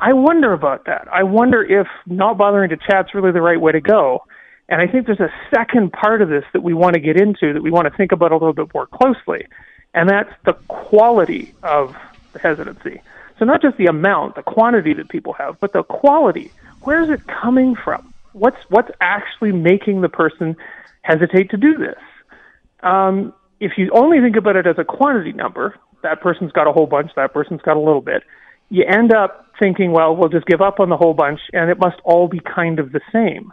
I wonder about that. I wonder if not bothering to chat's really the right way to go. And I think there's a second part of this that we want to get into, that we want to think about a little bit more closely, and that's the quality of the hesitancy. So not just the amount, the quantity that people have, but the quality. Where is it coming from? What's what's actually making the person hesitate to do this? Um, if you only think about it as a quantity number, that person's got a whole bunch, that person's got a little bit, you end up thinking, well, we'll just give up on the whole bunch, and it must all be kind of the same.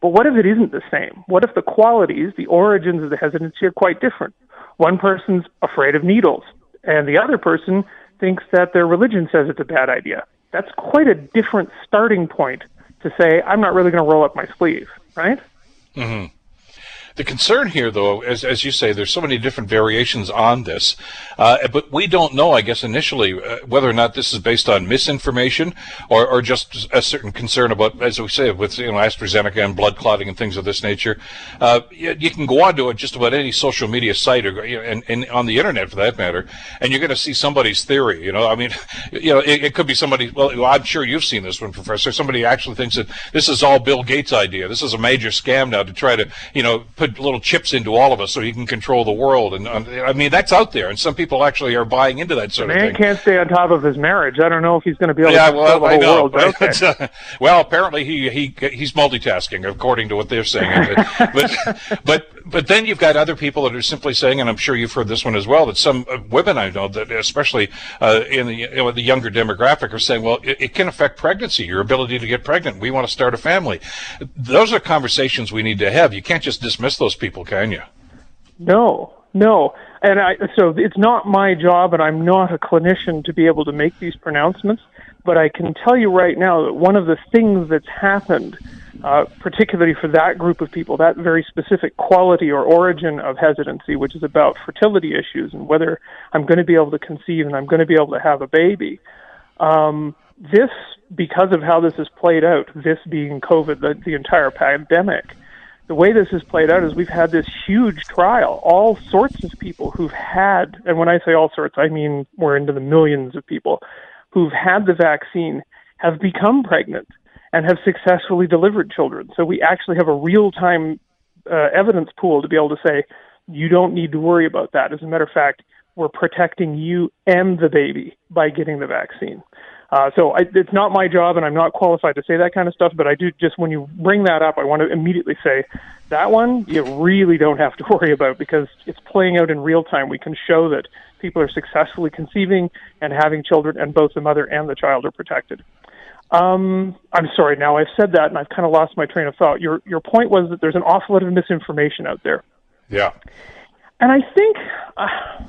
But what if it isn't the same? What if the qualities, the origins of the hesitancy are quite different? One person's afraid of needles, and the other person thinks that their religion says it's a bad idea. That's quite a different starting point to say, I'm not really going to roll up my sleeve, right? Mm-hmm. The concern here, though, as as you say, there's so many different variations on this, uh, but we don't know, I guess, initially uh, whether or not this is based on misinformation or, or just a certain concern about, as we say, with you know AstraZeneca and blood clotting and things of this nature. Uh, you, you can go onto just about any social media site or you know, and, and on the internet for that matter, and you're going to see somebody's theory. You know, I mean, you know, it, it could be somebody. Well, I'm sure you've seen this one, Professor. Somebody actually thinks that this is all Bill Gates' idea. This is a major scam now to try to, you know, put little chips into all of us so he can control the world. And uh, I mean, that's out there, and some people actually are buying into that sort the of thing. Man can't stay on top of his marriage. I don't know if he's going to be able yeah, to well, control the whole world. But okay. uh, well, apparently he, he he's multitasking, according to what they're saying. but, but but then you've got other people that are simply saying, and I'm sure you've heard this one as well, that some women I know, that especially uh, in the, you know, the younger demographic, are saying, well, it, it can affect pregnancy, your ability to get pregnant. We want to start a family. Those are conversations we need to have. You can't just dismiss those people, can you? No, no. And I, so it's not my job, and I'm not a clinician to be able to make these pronouncements, but I can tell you right now that one of the things that's happened, uh, particularly for that group of people, that very specific quality or origin of hesitancy, which is about fertility issues and whether I'm going to be able to conceive and I'm going to be able to have a baby, um, this, because of how this is played out, this being COVID, the, the entire pandemic, the way this has played out is we've had this huge trial, all sorts of people who've had, and when I say all sorts, I mean we're into the millions of people who've had the vaccine, have become pregnant, and have successfully delivered children. So we actually have a real-time uh, evidence pool to be able to say, you don't need to worry about that. As a matter of fact, we're protecting you and the baby by getting the vaccine. Uh, so I, it's not my job, and I'm not qualified to say that kind of stuff, but I do just, when you bring that up, I want to immediately say that one you really don't have to worry about because it's playing out in real time. We can show that people are successfully conceiving and having children, and both the mother and the child are protected. Um, I'm sorry, now I've said that, and I've kind of lost my train of thought. Your, your point was that there's an awful lot of misinformation out there. Yeah. And I think... Uh,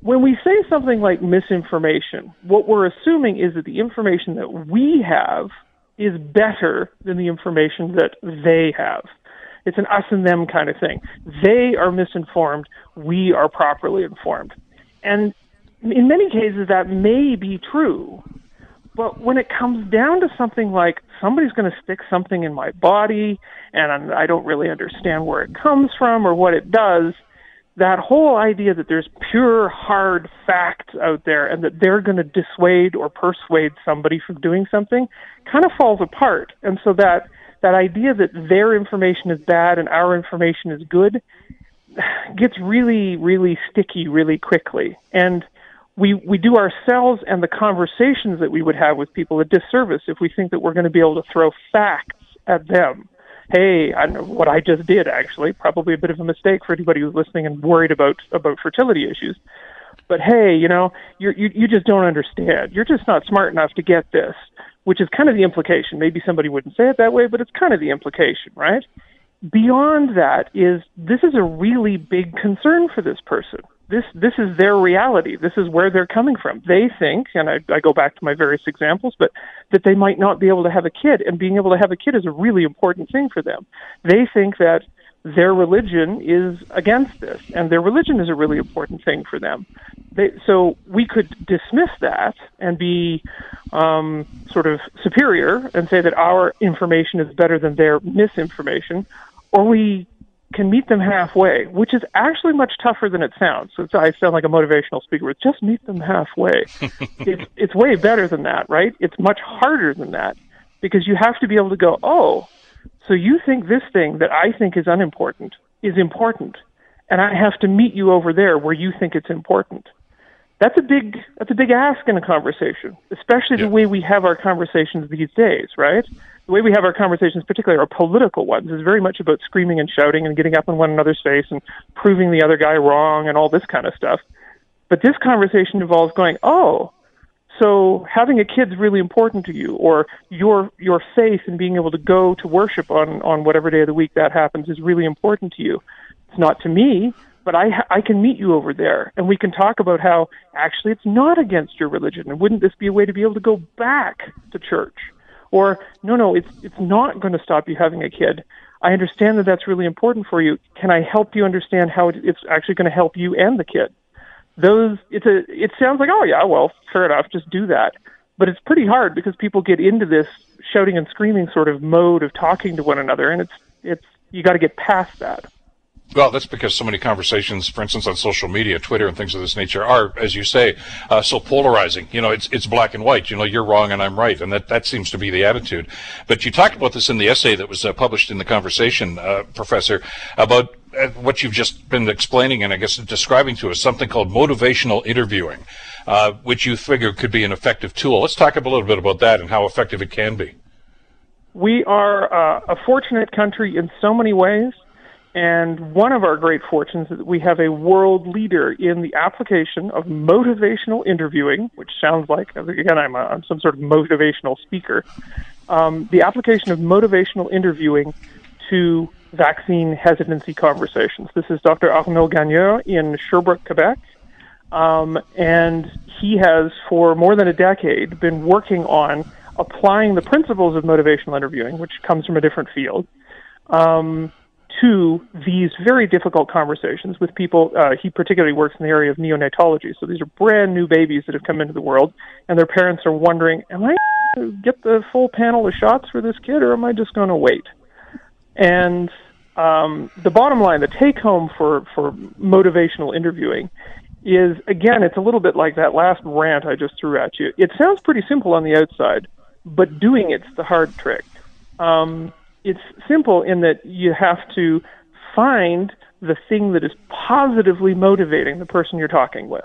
When we say something like misinformation, what we're assuming is that the information that we have is better than the information that they have. It's an us and them kind of thing. They are misinformed, we are properly informed. And in many cases, that may be true. But when it comes down to something like somebody's going to stick something in my body and I don't really understand where it comes from or what it does, that whole idea that there's pure, hard facts out there and that they're going to dissuade or persuade somebody from doing something kind of falls apart. And so that, that idea that their information is bad and our information is good gets really, really sticky really quickly. And we, we do ourselves and the conversations that we would have with people a disservice if we think that we're going to be able to throw facts at them. Hey, I don't know what I just did, actually, probably a bit of a mistake for anybody who's listening and worried about, about fertility issues. But hey, you know, you're, you you just don't understand. You're just not smart enough to get this, which is kind of the implication. Maybe somebody wouldn't say it that way, but it's kind of the implication, right? Beyond that is this is a really big concern for this person. This this is their reality. This is where they're coming from. They think, and I, I go back to my various examples, but that they might not be able to have a kid, and being able to have a kid is a really important thing for them. They think that their religion is against this, and their religion is a really important thing for them. They, so we could dismiss that and be um, sort of superior and say that our information is better than their misinformation, or we can meet them halfway, which is actually much tougher than it sounds. So it's, I sound like a motivational speaker with just meet them halfway. it's, it's way better than that, right? It's much harder than that because you have to be able to go, oh, so you think this thing that I think is unimportant is important, and I have to meet you over there where you think it's important. That's a big, that's a big ask in a conversation, especially yeah. the way we have our conversations these days, right? The way we have our conversations, particularly our political ones, is very much about screaming and shouting and getting up in one another's face and proving the other guy wrong and all this kind of stuff. But this conversation involves going, oh, So having a kid's really important to you, or your your faith in being able to go to worship on, on whatever day of the week that happens is really important to you. It's not to me, but I I can meet you over there, and we can talk about how actually it's not against your religion, and wouldn't this be a way to be able to go back to church? Or, no, no, it's it's not going to stop you having a kid. I understand that that's really important for you. Can I help you understand how it's actually going to help you and the kid? Those, it's a, it sounds like, oh yeah, well, fair enough, just do that. But it's pretty hard because people get into this shouting and screaming sort of mode of talking to one another, and it's, it's, you got to get past that. Well, that's because so many conversations, for instance, on social media, Twitter, and things of this nature, are, as you say, uh, so polarizing. You know, it's it's black and white. You know, you're wrong and I'm right, and that that seems to be the attitude. But you talked about this in the essay that was uh, published in The Conversation, uh, Professor, about uh, what you've just been explaining and I guess describing to us, something called motivational interviewing, uh, which you figure could be an effective tool. Let's talk a little bit about that and how effective it can be. We are uh, a fortunate country in so many ways. And one of our great fortunes is that we have a world leader in the application of motivational interviewing, which sounds like, again, I'm, a, I'm some sort of motivational speaker, um, the application of motivational interviewing to vaccine hesitancy conversations. This is Doctor Arnaud Gagnon in Sherbrooke, Quebec, um, and he has for more than a decade been working on applying the principles of motivational interviewing, which comes from a different field, um, to these very difficult conversations with people. Uh, he particularly works in the area of neonatology. So these are brand new babies that have come into the world, and their parents are wondering, am I going to get the full panel of shots for this kid, or am I just going to wait? And um, the bottom line, the take-home for, for motivational interviewing is, again, it's a little bit like that last rant I just threw at you. It sounds pretty simple on the outside, but doing it's the hard trick. Um It's simple in that you have to find the thing that is positively motivating the person you're talking with.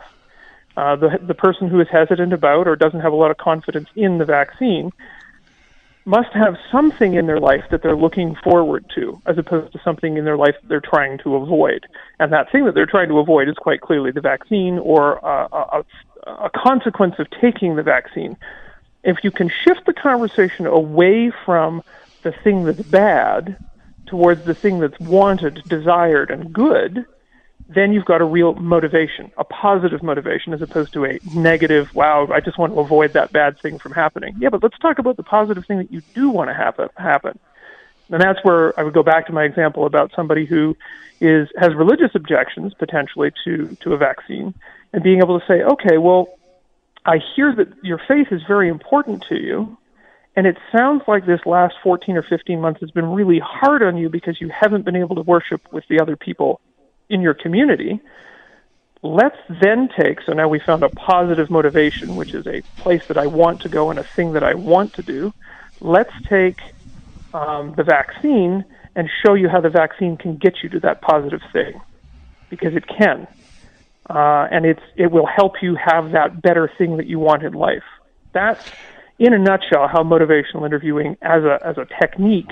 Uh, the, the person who is hesitant about or doesn't have a lot of confidence in the vaccine must have something in their life that they're looking forward to, as opposed to something in their life that they're trying to avoid. And that thing that they're trying to avoid is quite clearly the vaccine or uh, a, a consequence of taking the vaccine. If you can shift the conversation away from the thing that's bad towards the thing that's wanted, desired, and good, then you've got a real motivation, a positive motivation, as opposed to a negative, wow, I just want to avoid that bad thing from happening. Yeah, but let's talk about the positive thing that you do want to happen. happen. And that's where I would go back to my example about somebody who is has religious objections, potentially, to, to a vaccine, and being able to say, okay, well, I hear that your faith is very important to you, and it sounds like this last fourteen or fifteen months has been really hard on you because you haven't been able to worship with the other people in your community. Let's then take, so now we found a positive motivation, which is a place that I want to go and a thing that I want to do. Let's take um, the vaccine and show you how the vaccine can get you to that positive thing, because it can. Uh, and it's it will help you have that better thing that you want in life. That's, in a nutshell, how motivational interviewing as a as a technique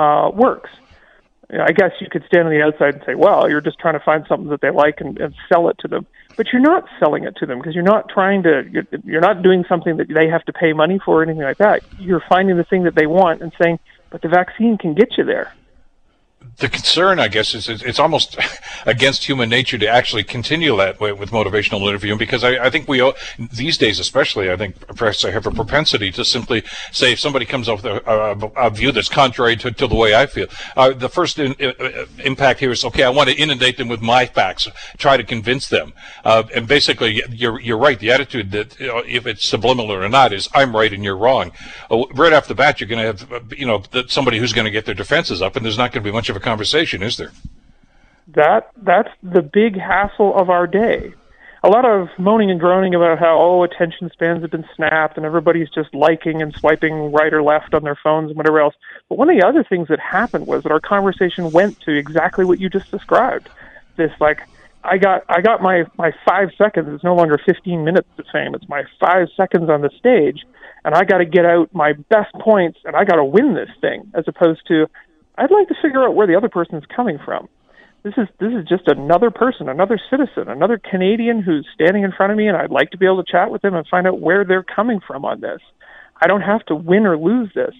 uh, works. I guess you could stand on the outside and say, well, you're just trying to find something that they like and, and sell it to them. But you're not selling it to them, because you're not trying to, you're, you're not doing something that they have to pay money for or anything like that. You're finding the thing that they want and saying, but the vaccine can get you there. The concern, I guess, is it's almost against human nature to actually continue that way with motivational interviewing, because I, I think we, these days especially, I think perhaps I have a propensity to simply say if somebody comes up with a, a, a view that's contrary to, to the way I feel, uh, the first in, uh, impact here is, okay, I want to inundate them with my facts, try to convince them. Uh, and basically, you're, you're right, the attitude that, you know, if it's subliminal or not, is I'm right and you're wrong. Uh, right off the bat, you're going to have, you know, somebody who's going to get their defenses up, and there's not going to be much of a conversation, is there? That that's the big hassle of our day. A lot of moaning and groaning about how oh attention spans have been snapped and everybody's just liking and swiping right or left on their phones and whatever else. But one of the other things that happened was that our conversation went to exactly what you just described. This like I got I got my, my five seconds. It's no longer fifteen minutes of fame. It's my five seconds on the stage, and I got to get out my best points and I got to win this thing, as opposed to I'd like to figure out where the other person is coming from. this is this is just another person, another citizen, another Canadian who's standing in front of me, and I'd like to be able to chat with them and find out where they're coming from on this. I don't have to win or lose this.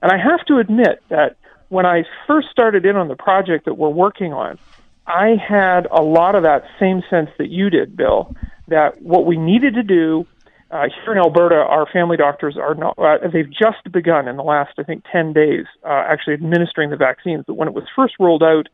And I have to admit that when I first started in on the project that we're working on, I had a lot of that same sense that you did, Bill, that what we needed to do uh, here in Alberta, our family doctors are not, uh, they've just begun in the last, I think, ten days, uh, actually administering the vaccines. But when it was first rolled out,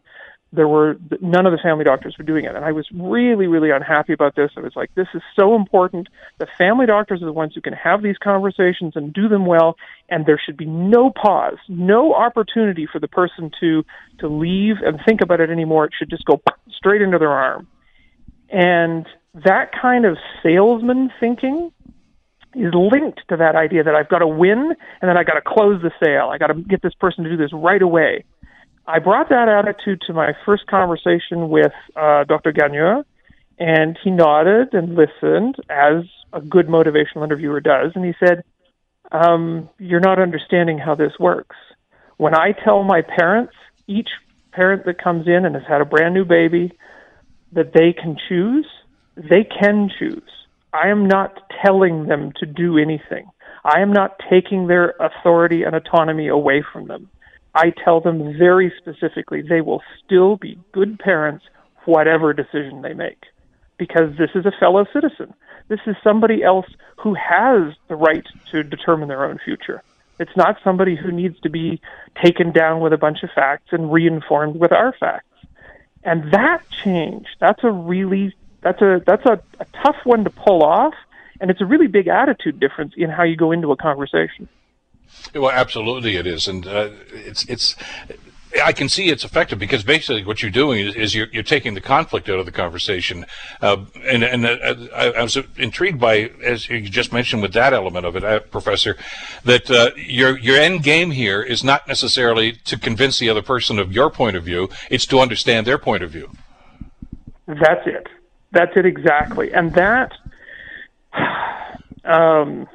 there were none of the family doctors were doing it. And I was really, really unhappy about this. I was like, this is so important. The family doctors are the ones who can have these conversations and do them well. And there should be no pause, no opportunity for the person to, to leave and think about it anymore. It should just go straight into their arm. And that kind of salesman thinking is linked to that idea that I've got to win and then I got to close the sale. I got to get this person to do this right away. I brought that attitude to my first conversation with uh, Doctor Gagnon, and he nodded and listened, as a good motivational interviewer does, and he said, um, you're not understanding how this works. When I tell my parents, each parent that comes in and has had a brand new baby, that they can choose, they can choose. I am not telling them to do anything. I am not taking their authority and autonomy away from them. I tell them very specifically they will still be good parents whatever decision they make, because this is a fellow citizen. This is somebody else who has the right to determine their own future. It's not somebody who needs to be taken down with a bunch of facts and reinformed with our facts. And that change, that's a really, that's a, that's a, a tough one to pull off, and it's a really big attitude difference in how you go into a conversation. Well, absolutely it is, and uh, it's it's. I can see it's effective, because basically what you're doing is, is you're, you're taking the conflict out of the conversation, uh, and and uh, I, I was intrigued by, as you just mentioned with that element of it, uh, Professor, that uh, your your end game here is not necessarily to convince the other person of your point of view; it's to understand their point of view. That's it. That's it exactly, and that. Um,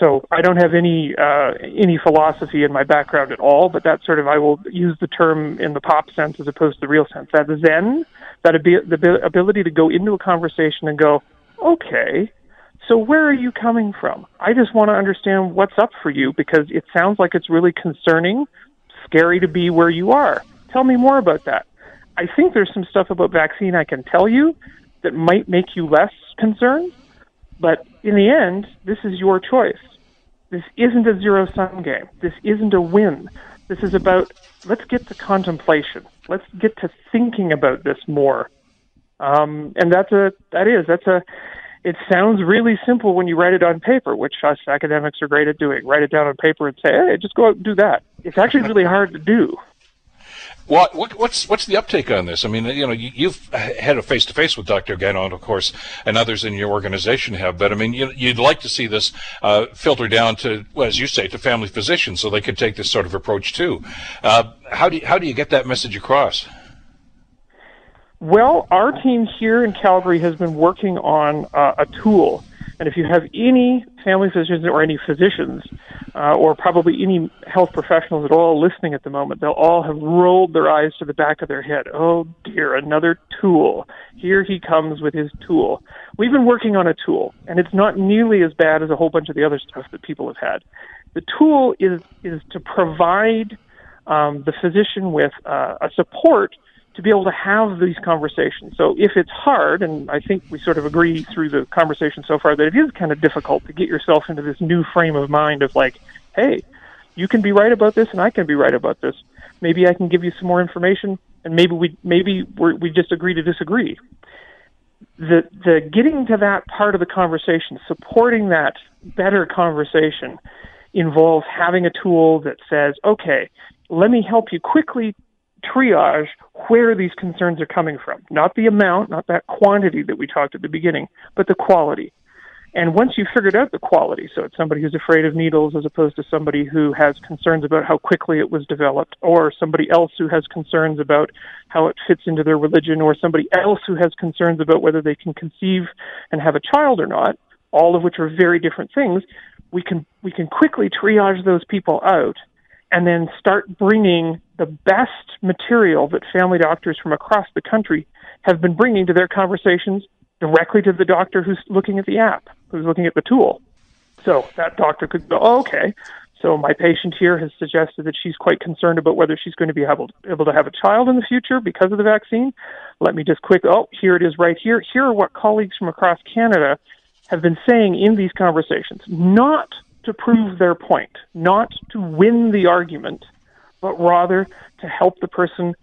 So I don't have any uh, any philosophy in my background at all, but that sort of, I will use the term in the pop sense as opposed to the real sense. That zen, that ab- the ability to go into a conversation and go, okay, so where are you coming from? I just want to understand what's up for you, because it sounds like it's really concerning, scary to be where you are. Tell me more about that. I think there's some stuff about vaccine I can tell you that might make you less concerned. But in the end, this is your choice. This isn't a zero-sum game. This isn't a win. This is about, let's get to contemplation. Let's get to thinking about this more. Um, and that's a, that is, that's a, it sounds really simple when you write it on paper, which us academics are great at doing. Write it down on paper and say, hey, just go out and do that. It's actually really hard to do. What, what what's what's the uptake on this? I mean, you know, you, you've had a face-to-face with Doctor Gagnon, of course, and others in your organization have. But I mean, you, you'd like to see this uh, filter down to, well, as you say, to family physicians, so they could take this sort of approach too. Uh, how do you, how do you get that message across? Well, our team here in Calgary has been working on uh, a tool. And if you have any family physicians or any physicians uh, or probably any health professionals at all listening at the moment, they'll all have rolled their eyes to the back of their head. Oh, dear, another tool. Here he comes with his tool. We've been working on a tool, and it's not nearly as bad as a whole bunch of the other stuff that people have had. The tool is, is to provide um, the physician with uh, a support to be able to have these conversations. So if it's hard, and I think we sort of agree through the conversation so far that it is kind of difficult to get yourself into this new frame of mind of like, hey, you can be right about this and I can be right about this. Maybe I can give you some more information, and maybe we maybe we're, we just agree to disagree. The, the getting to that part of the conversation, supporting that better conversation, involves having a tool that says, okay, let me help you quickly triage where these concerns are coming from. Not the amount, not that quantity that we talked at the beginning, but the quality. And once you've figured out the quality, so it's somebody who's afraid of needles as opposed to somebody who has concerns about how quickly it was developed, or somebody else who has concerns about how it fits into their religion, or somebody else who has concerns about whether they can conceive and have a child or not, all of which are very different things, we can we can quickly triage those people out and then start bringing the best material that family doctors from across the country have been bringing to their conversations directly to the doctor who's looking at the app, who's looking at the tool. So that doctor could go, oh, okay, so my patient here has suggested that she's quite concerned about whether she's going to be able, able to have a child in the future because of the vaccine. Let me just quick, oh, here it is right here. Here are what colleagues from across Canada have been saying in these conversations, not to prove their point, not to win the argument, but rather to help the person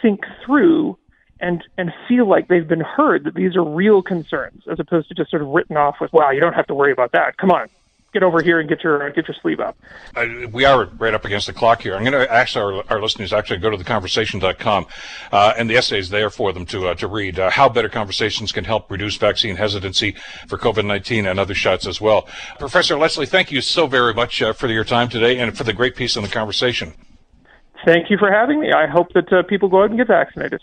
think through and and feel like they've been heard, that these are real concerns, as opposed to just sort of written off with, wow, you don't have to worry about that. Come on, get over here and get your uh, get your sleeve up. Uh, we are right up against the clock here. I'm going to actually, our, our listeners actually go to the conversation dot com, uh, and the essay is there for them to uh, to read. Uh, how better conversations can help reduce vaccine hesitancy for COVID nineteen and other shots as well. Professor Leslie, thank you so very much uh, for your time today and for the great piece on The Conversation. Thank you for having me. I hope that uh, people go out and get vaccinated.